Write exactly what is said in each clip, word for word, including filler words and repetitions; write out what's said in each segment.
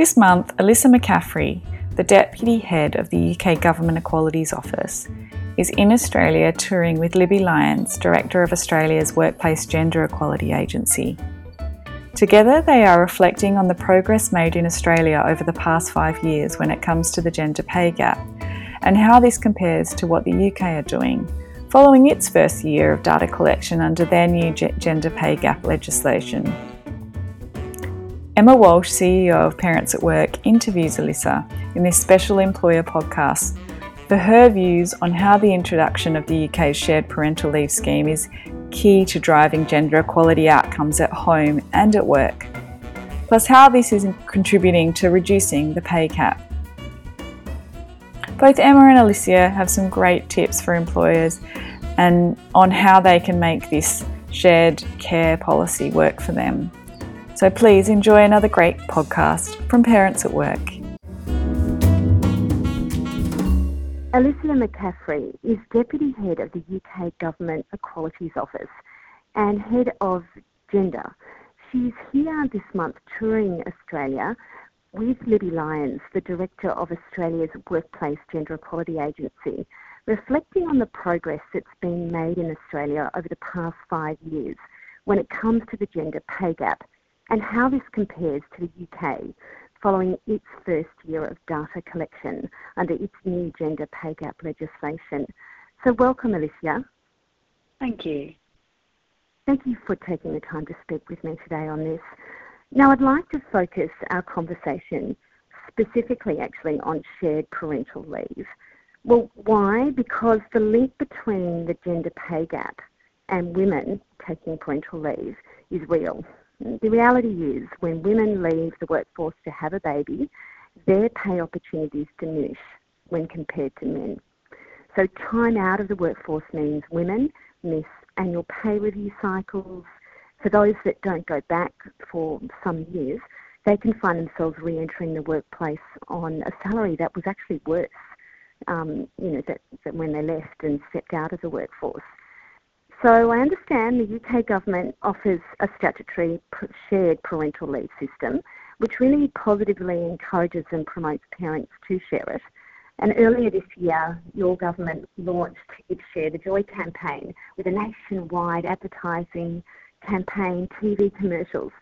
This month, Elysia McCaffrey, the Deputy Head of the U K Government Equalities Office, is in Australia touring with Libby Lyons, Director of Australia's Workplace Gender Equality Agency. Together, they are reflecting on the progress made in Australia over the past five years when it comes to the gender pay gap, and how this compares to what the U K are doing, following its first year of data collection under their new gender pay gap legislation. Emma Walsh, C E O of Parents at Work, interviews Elysia in this special employer podcast for her views on how the introduction of the U K's Shared Parental Leave Scheme is key to driving gender equality outcomes at home and at work, plus how this is contributing to reducing the pay gap. Both Emma and Elysia have some great tips for employers and on how they can make this shared care policy work for them. So please enjoy another great podcast from Parents at Work. Elysia McCaffrey is Deputy Head of the U K Government Equalities Office and Head of Gender. She's here this month touring Australia with Libby Lyons, the Director of Australia's Workplace Gender Equality Agency, reflecting on the progress that's been made in Australia over the past five years when it comes to the gender pay gap and how this compares to the U K following its first year of data collection under its new gender pay gap legislation. So welcome, Elysia. Thank you. Thank you for taking the time to speak with me today on this. Now, I'd like to focus our conversation specifically actually on shared parental leave. Well, why? Because the link between the gender pay gap and women taking parental leave is real. The reality is when women leave the workforce to have a baby, their pay opportunities diminish when compared to men. So time out of the workforce means women miss annual pay review cycles. For those that don't go back for some years, they can find themselves re-entering the workplace on a salary that was actually worse um, you know, that, that when they left and stepped out of the workforce. So I understand the U K government offers a statutory shared parental leave system, which really positively encourages and promotes parents to share it. And earlier this year, your government launched its Share the Joy campaign with a nationwide advertising campaign, T V commercials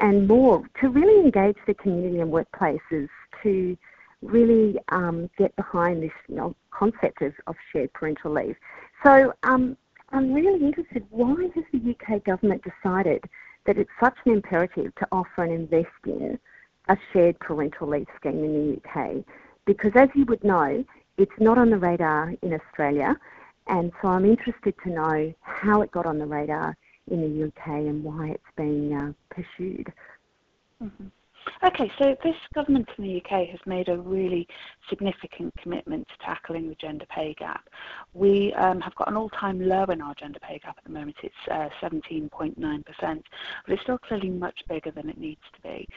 and more to really engage the community and workplaces to really um, get behind this you know, concept of, of shared parental leave. So um, I'm really interested, why has the U K government decided that it's such an imperative to offer and invest in a shared parental leave scheme in the U K? Because as you would know, it's not on the radar in Australia, and so I'm interested to know how it got on the radar in the U K and why it's being uh, pursued. Mm-hmm. Okay, so this government in the U K has made a really significant commitment to tackling the gender pay gap. We um, have got an all-time low in our gender pay gap at the moment. It's uh, seventeen point nine percent, but it's still clearly much bigger than it needs to be.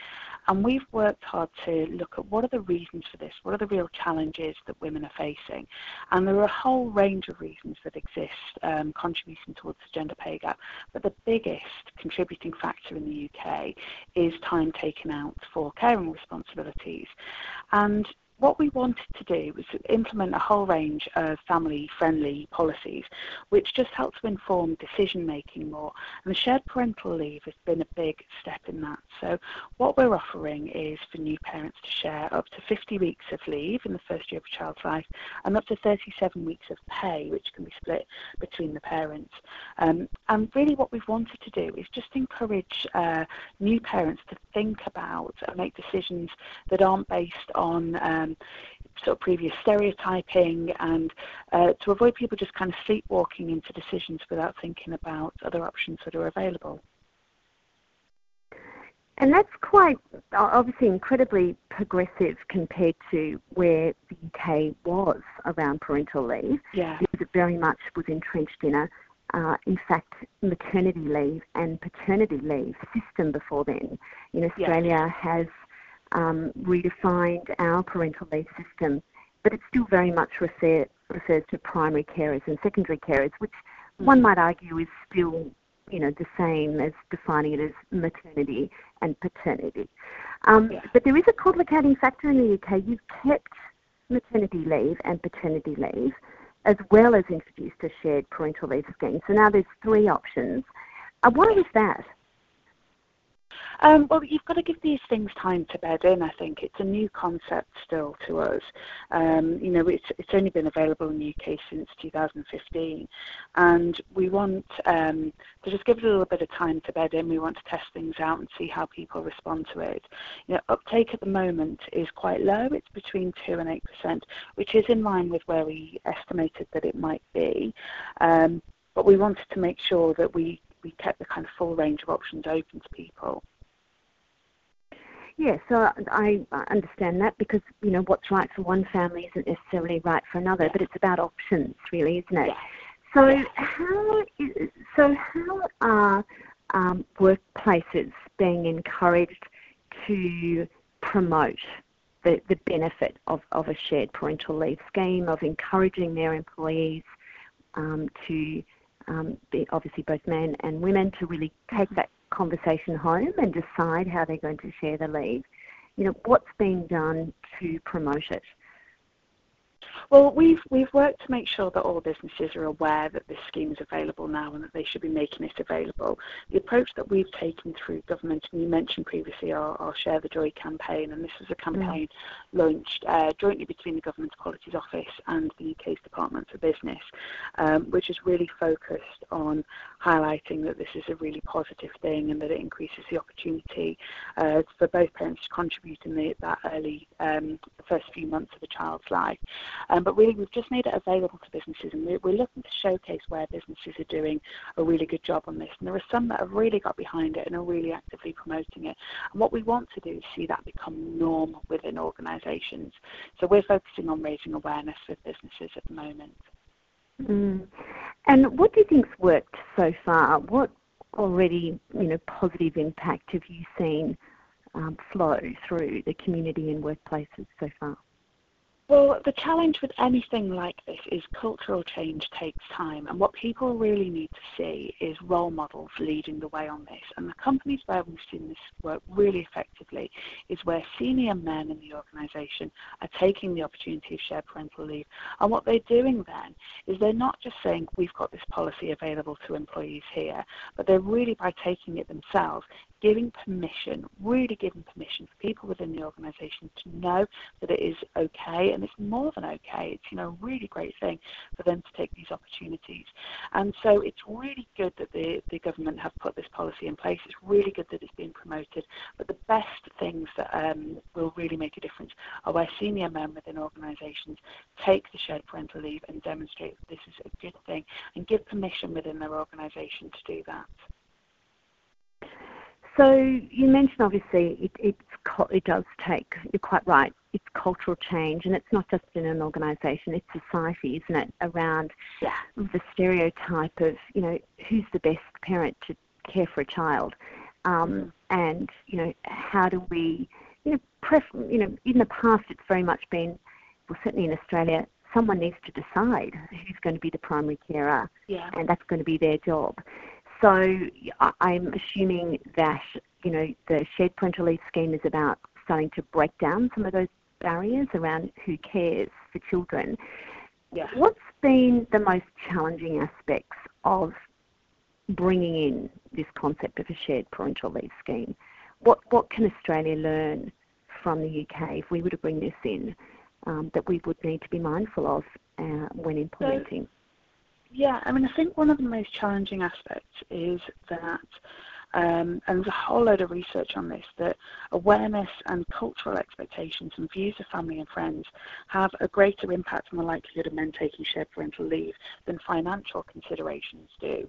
And we've worked hard to look at what are the reasons for this, what are the real challenges that women are facing. And there are a whole range of reasons that exist um, contributing towards the gender pay gap, but the biggest contributing factor in the U K is time taken out for caring responsibilities. And what we wanted to do was implement a whole range of family-friendly policies, which just help to inform decision-making more. And the shared parental leave has been a big step in that. So what we're offering is for new parents to share up to fifty weeks of leave in the first year of a child's life and up to thirty-seven weeks of pay, which can be split between the parents. Um, and really what we've wanted to do is just encourage uh, new parents to think about and make decisions that aren't based on um, sort of previous stereotyping and uh, to avoid people just kind of sleepwalking into decisions without thinking about other options that are available. And that's quite obviously incredibly progressive compared to where the U K was around parental leave. Yeah. Because it very much was entrenched in a, uh, in fact, maternity leave and paternity leave system before then. In Australia yeah. has Um, redefined our parental leave system, but it still very much refer, refers to primary carers and secondary carers, which one might argue is still, you know, the same as defining it as maternity and paternity. Um, yeah. But there is a complicating factor in the U K. You've kept maternity leave and paternity leave, as well as introduced a shared parental leave scheme. So now there's three options. Uh, why is that? Um, well, you've got to give these things time to bed in, I think. It's a new concept still to us. Um, you know, it's, it's only been available in the U K since two thousand fifteen. And we want um, to just give it a little bit of time to bed in. We want to test things out and see how people respond to it. You know, uptake at the moment is quite low. It's between two and eight percent, which is in line with where we estimated that it might be. Um, but we wanted to make sure that we we kept the kind of full range of options open to people. Yeah, so I, I understand that, because, you know, what's right for one family isn't necessarily right for another, yeah. But it's about options, really, isn't it? Yeah. So, yeah. How is, so how are um, workplaces being encouraged to promote the, the benefit of, of a shared parental leave scheme, of encouraging their employees um, to... Um, obviously both men and women, to really take that conversation home and decide how they're going to share the leave? You know, what's being done to promote it? Well, we've we've worked to make sure that all businesses are aware that this scheme is available now and that they should be making it available. The approach that we've taken through government, and you mentioned previously our, our Share the Joy campaign, and this was a campaign mm-hmm. launched uh, jointly between the Government Equalities Office and the U K's Department for Business, um, which is really focused on highlighting that this is a really positive thing and that it increases the opportunity uh, for both parents to contribute in the, that early um, first few months of a child's life. Um, but really, we've just made it available to businesses, and we're, we're looking to showcase where businesses are doing a really good job on this. And there are some that have really got behind it and are really actively promoting it. And what we want to do is see that become norm within organisations. So we're focusing on raising awareness with businesses at the moment. Mm. And what do you think's worked so far? What already, you know, positive impact have you seen um, flow through the community and workplaces so far? Well, the challenge with anything like this is cultural change takes time, and what people really need to see is role models leading the way on this. And the companies where we've seen this work really effectively is where senior men in the organisation are taking the opportunity of shared parental leave. And what they're doing then is they're not just saying, we've got this policy available to employees here, but they're really, by taking it themselves, giving permission, really giving permission for people within the organisation to know that it is okay, and it's more than okay. It's, you know, a really great thing for them to take these opportunities. And so it's really good that the, the government have put this policy in place. It's really good that it's being promoted. But the best things that um, will really make a difference are where senior men within organisations take the shared parental leave and demonstrate that this is a good thing, and give permission within their organisation to do that. So you mentioned, obviously, it, it's, it does take, you're quite right, it's cultural change, and it's not just in an organisation, it's society, isn't it, around yeah. the stereotype of, you know, who's the best parent to care for a child, um, mm. and, you know, how do we, you know, pref- you know, in the past it's very much been, well, certainly in Australia, someone needs to decide who's going to be the primary carer, yeah. and that's going to be their job. So I'm assuming that, you know, the shared parental leave scheme is about starting to break down some of those barriers around who cares for children. Yeah. What's been the most challenging aspects of bringing in this concept of a shared parental leave scheme? What what can Australia learn from the U K if we were to bring this in, um, that we would need to be mindful of uh, when implementing? So- Yeah, I mean, I think one of the most challenging aspects is that, um, and there's a whole load of research on this, that awareness and cultural expectations and views of family and friends have a greater impact on the likelihood of men taking shared parental leave than financial considerations do.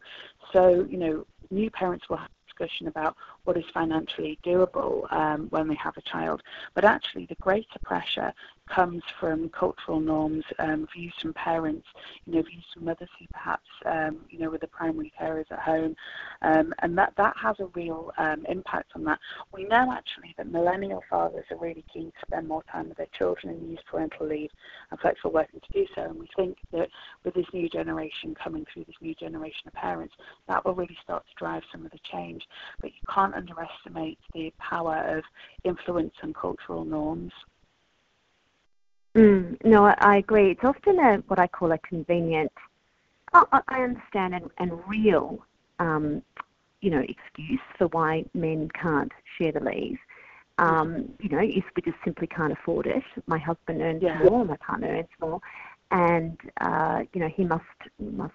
So, you know, new parents will have discussion about what is financially doable um, when they have a child, but actually the greater pressure comes from cultural norms, um, views from parents, you know, views from mothers who perhaps, um, you know, were the primary carers at home, um, and that, that has a real um, impact on that. We know actually that millennial fathers are really keen to spend more time with their children and use parental leave and flexible working to do so, and we think that with this new generation coming through, this new generation of parents, that will really start to drive some of the change, but you can't underestimate the power of influence and cultural norms. Mm, no, I agree. It's often a, what I call a convenient, I, I understand, and, and real, um, you know, excuse for why men can't share the leave. Um, you know, if we just simply can't afford it. My husband earns yeah. more, my partner earns more, and, uh, you know, he must must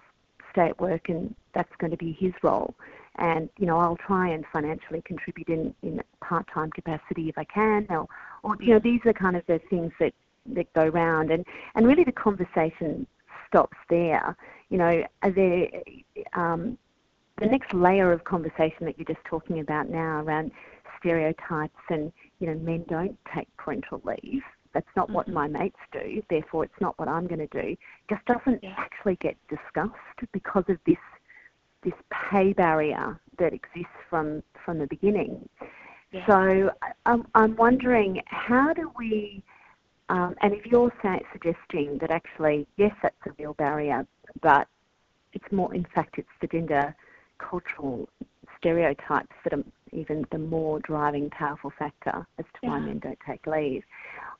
stay at work, and that's going to be his role. And, you know, I'll try and financially contribute in, in part-time capacity if I can. Or, or, you know, these are kind of the things that, that go round. And, and really the conversation stops there. You know, are there, um, the next layer of conversation that you're just talking about now around stereotypes and, you know, men don't take parental leave. That's not mm-hmm. what my mates do. Therefore, it's not what I'm going to do. Just doesn't yeah. actually get discussed because of this this pay barrier that exists from, from the beginning. Yeah. So I'm, I'm wondering, how do we, um, and if you're suggesting that actually, yes, that's a real barrier, but it's more, in fact, it's the gender cultural stereotypes that are even the more driving powerful factor as to yeah. why men don't take leave.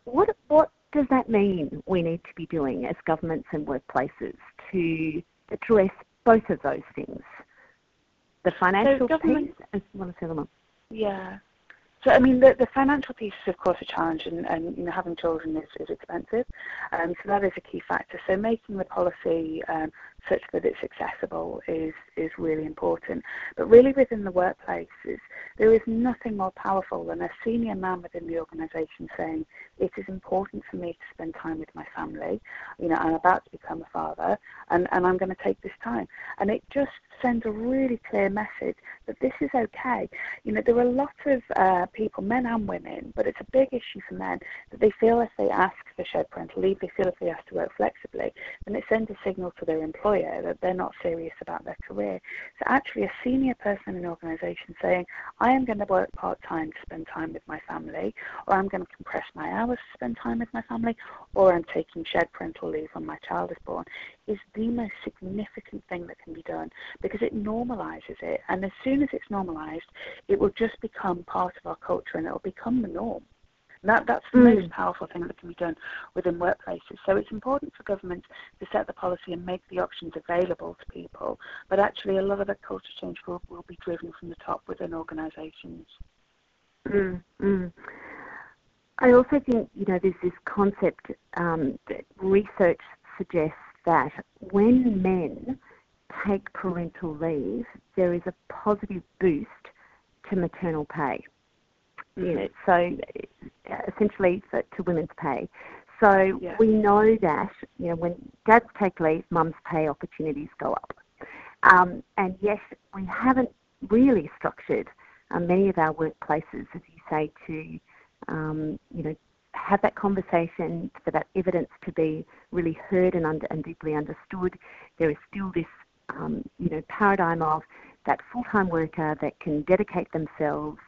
What what does that mean we need to be doing as governments and workplaces to address both of those things? The financial so piece as well as the other one. Yeah. So, I mean, the, the financial piece is, of course, a challenge, and, and you know, having children is, is expensive. Um, so that is a key factor. So making the policy um, such that it's accessible is, is really important. But really within the workplace, there is nothing more powerful than a senior man within the organisation saying, it is important for me to spend time with my family. You know, I'm about to become a father, and, and I'm going to take this time. And it just sends a really clear message that this is okay. You know, there are a lot of uh, people, men and women, but it's a big issue for men, that they feel if they ask for shared parental leave, they feel if they ask to work flexibly, then it sends a signal to their employer that they're not serious about their career. So actually a senior person in an organisation saying, I am going to work part-time to spend time with my family, or I'm going to compress my hours to spend time with my family, or I'm taking shared parental leave when my child is born, is the most significant thing that can be done, because it normalises it. And as soon as it's normalised, it will just become part of our culture, and it will become the norm. And that, that's the mm. most powerful thing that can be done within workplaces. So it's important for governments to set the policy and make the options available to people. But actually, a lot of the culture change will, will be driven from the top within organisations. Mm. Mm. I also think, you know, there's this concept um, that research suggests that when men take parental leave, there is a positive boost to maternal pay. Mm-hmm. You know, so essentially for, to women's pay. So yeah. we know that, you know, when dads take leave, mums' pay opportunities go up. Um, and yes, we haven't really structured uh, many of our workplaces, as you say, to, um, you know, have that conversation, for that evidence to be really heard and, under, and deeply understood. There is still this, um, you know, paradigm of that full-time worker that can dedicate themselves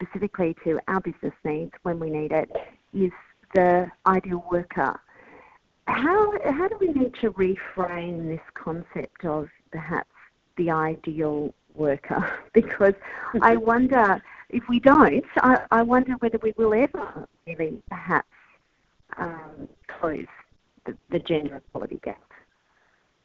specifically to our business needs when we need it is the ideal worker. How how do we need to reframe this concept of perhaps the ideal worker? Because I wonder, if we don't, I, I wonder whether we will ever really perhaps um, close the, the gender equality gap.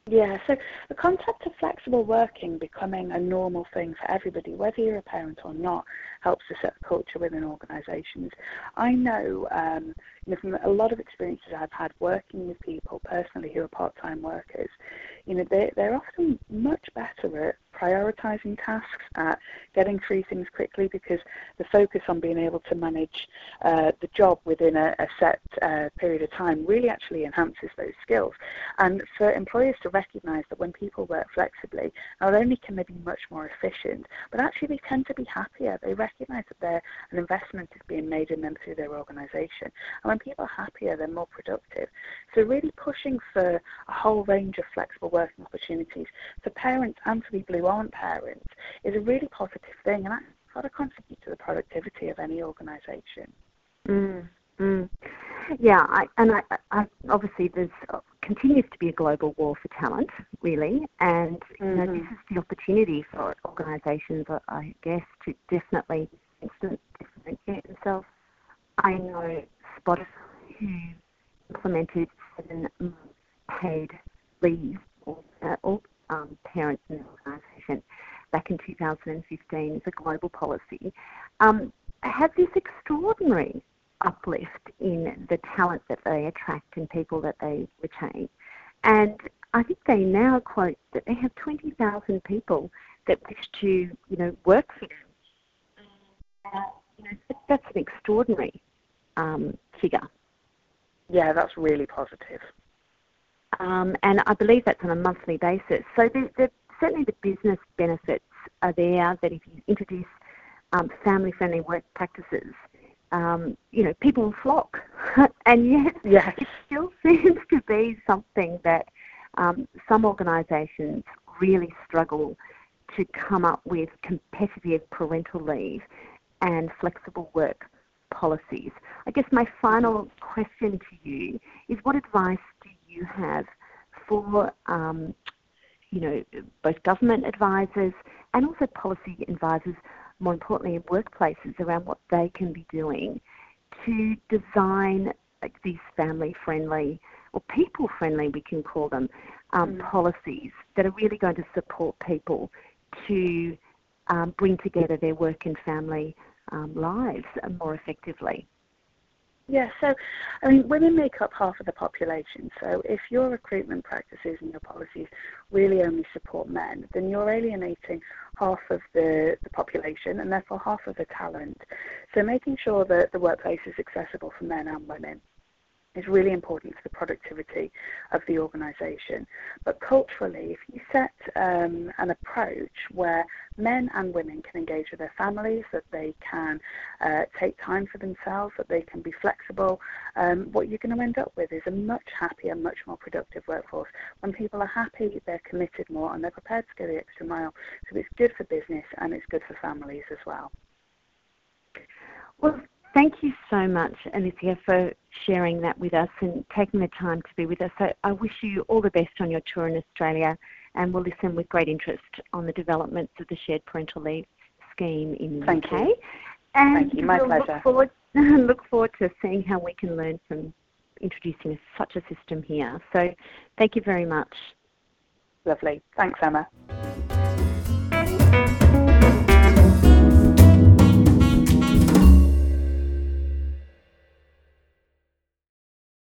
Yeah, so the concept of flexible working becoming a normal thing for everybody, whether you're a parent or not, helps to set the culture within organisations. I know, um, you know, from a lot of experiences I've had working with people personally who are part-time workers, you know, they, they're often much better at prioritising tasks, at getting through things quickly, because the focus on being able to manage uh, the job within a, a set uh, period of time really actually enhances those skills. And for employers to recognise that when people work flexibly, not only can they be much more efficient, but actually they tend to be happier. They recognise that they're, an investment is being made in them through their organisation. And when people are happier, they're more productive. So really pushing for a whole range of flexible working opportunities for parents and for people who aren't parents is a really positive thing, and that's got to contribute to the productivity of any organisation. Mm, mm. Yeah, I, and I, I, obviously there's continues to be a global war for talent, really, and you know, mm-hmm. this is the opportunity for organisations, I guess, to definitely differentiate themselves. I know Spotify, who implemented seven paid leave for uh, all um, parents in the organisation back in two thousand fifteen as a global policy, um, had this extraordinary uplift in the talent that they attract and people that they retain. And I think they now quote that they have twenty thousand people that wish to, you know, work for them. Uh, you know, that's an extraordinary um, figure. Yeah, that's really positive. Um, and I believe that's on a monthly basis. So the, the, certainly the business benefits are there, that if you introduce um, family-friendly work practices, Um, you know, people flock, and yet yes. it still seems to be something that um, some organisations really struggle to come up with competitive parental leave and flexible work policies. I guess my final question to you is, what advice do you have for, um, you know, both government advisors and also policy advisors, more importantly in workplaces, around what they can be doing to design like, these family-friendly or people-friendly, we can call them, um, mm. policies that are really going to support people to um, bring together their work and family um, lives more effectively? Yeah, so, I mean, women make up half of the population, so if your recruitment practices and your policies really only support men, then you're alienating half of the, the population and therefore half of the talent. So making sure that the workplace is accessible for men and women is really important for the productivity of the organisation. But culturally, if you set um, an approach where men and women can engage with their families, that they can uh, take time for themselves, that they can be flexible, um, what you're going to end up with is a much happier, much more productive workforce. When people are happy, they're committed more and they're prepared to go the extra mile. So it's good for business and it's good for families as well. Well, thank you so much, Elysia, for sharing that with us and taking the time to be with us. So I wish you all the best on your tour in Australia, and we'll listen with great interest on the developments of the Shared Parental Leave Scheme in the Thank U K. You. And Thank you. My we'll pleasure. Look forward, look forward to seeing how we can learn from introducing such a system here. So thank you very much. Lovely. Thanks, Emma.